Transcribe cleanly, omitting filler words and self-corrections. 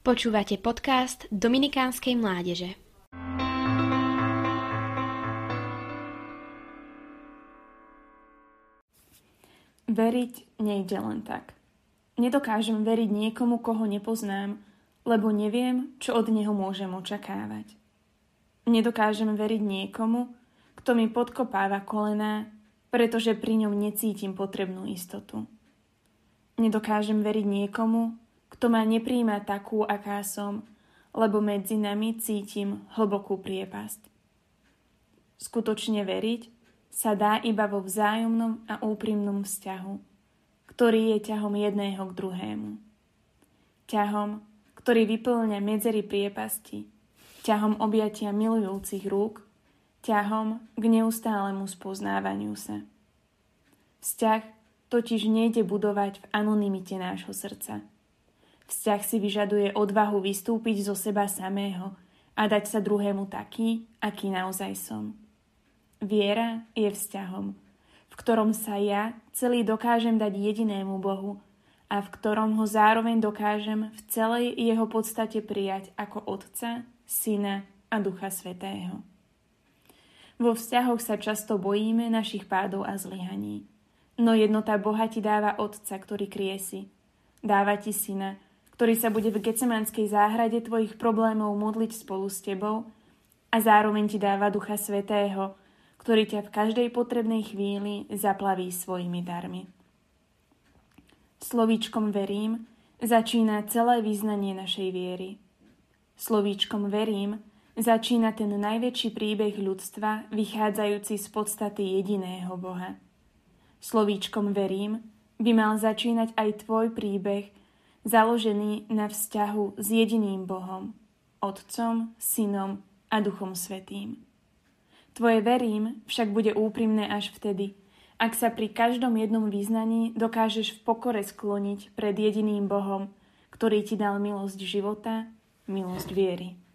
Počúvate podcast Dominikánskej mládeže. Veriť nejde len tak. Nedokážem veriť niekomu, koho nepoznám, lebo neviem, čo od neho môžem očakávať. Nedokážem veriť niekomu, kto mi podkopáva kolená, pretože pri ňom necítim potrebnú istotu. Nedokážem veriť niekomu, kto ma nepríjma takú, aká som, lebo medzi nami cítim hlbokú priepasť. Skutočne veriť sa dá iba vo vzájomnom a úprimnom vzťahu, ktorý je ťahom jedného k druhému. Ťahom, ktorý vyplňa medzery priepasti, ťahom objatia milujúcich rúk, ťahom k neustálemu spoznávaniu sa. Vzťah totiž nejde budovať v anonymite nášho srdca. Vzťah si vyžaduje odvahu vystúpiť zo seba samého a dať sa druhému taký, aký naozaj som. Viera je vzťahom, v ktorom sa ja celý dokážem dať jedinému Bohu a v ktorom ho zároveň dokážem v celej jeho podstate prijať ako Otca, Syna a Ducha Svätého. Vo vzťahoch sa často bojíme našich pádov a zlyhaní, no jednota Boha ti dáva Otca, ktorý kriesi, dáva ti Syna, ktorý sa bude v Getsemanskej záhrade tvojich problémov modliť spolu s tebou a zároveň ti dáva Ducha Svätého, ktorý ťa v každej potrebnej chvíli zaplaví svojimi darmi. Slovíčkom verím začína celé vyznanie našej viery. Slovíčkom verím začína ten najväčší príbeh ľudstva, vychádzajúci z podstaty jediného Boha. Slovíčkom verím by mal začínať aj tvoj príbeh, založený na vzťahu s jediným Bohom, Otcom, Synom a Duchom Svätým. Tvoje verím však bude úprimné až vtedy, ak sa pri každom jednom vyznaní dokážeš v pokore skloniť pred jediným Bohom, ktorý ti dal milosť života, milosť viery.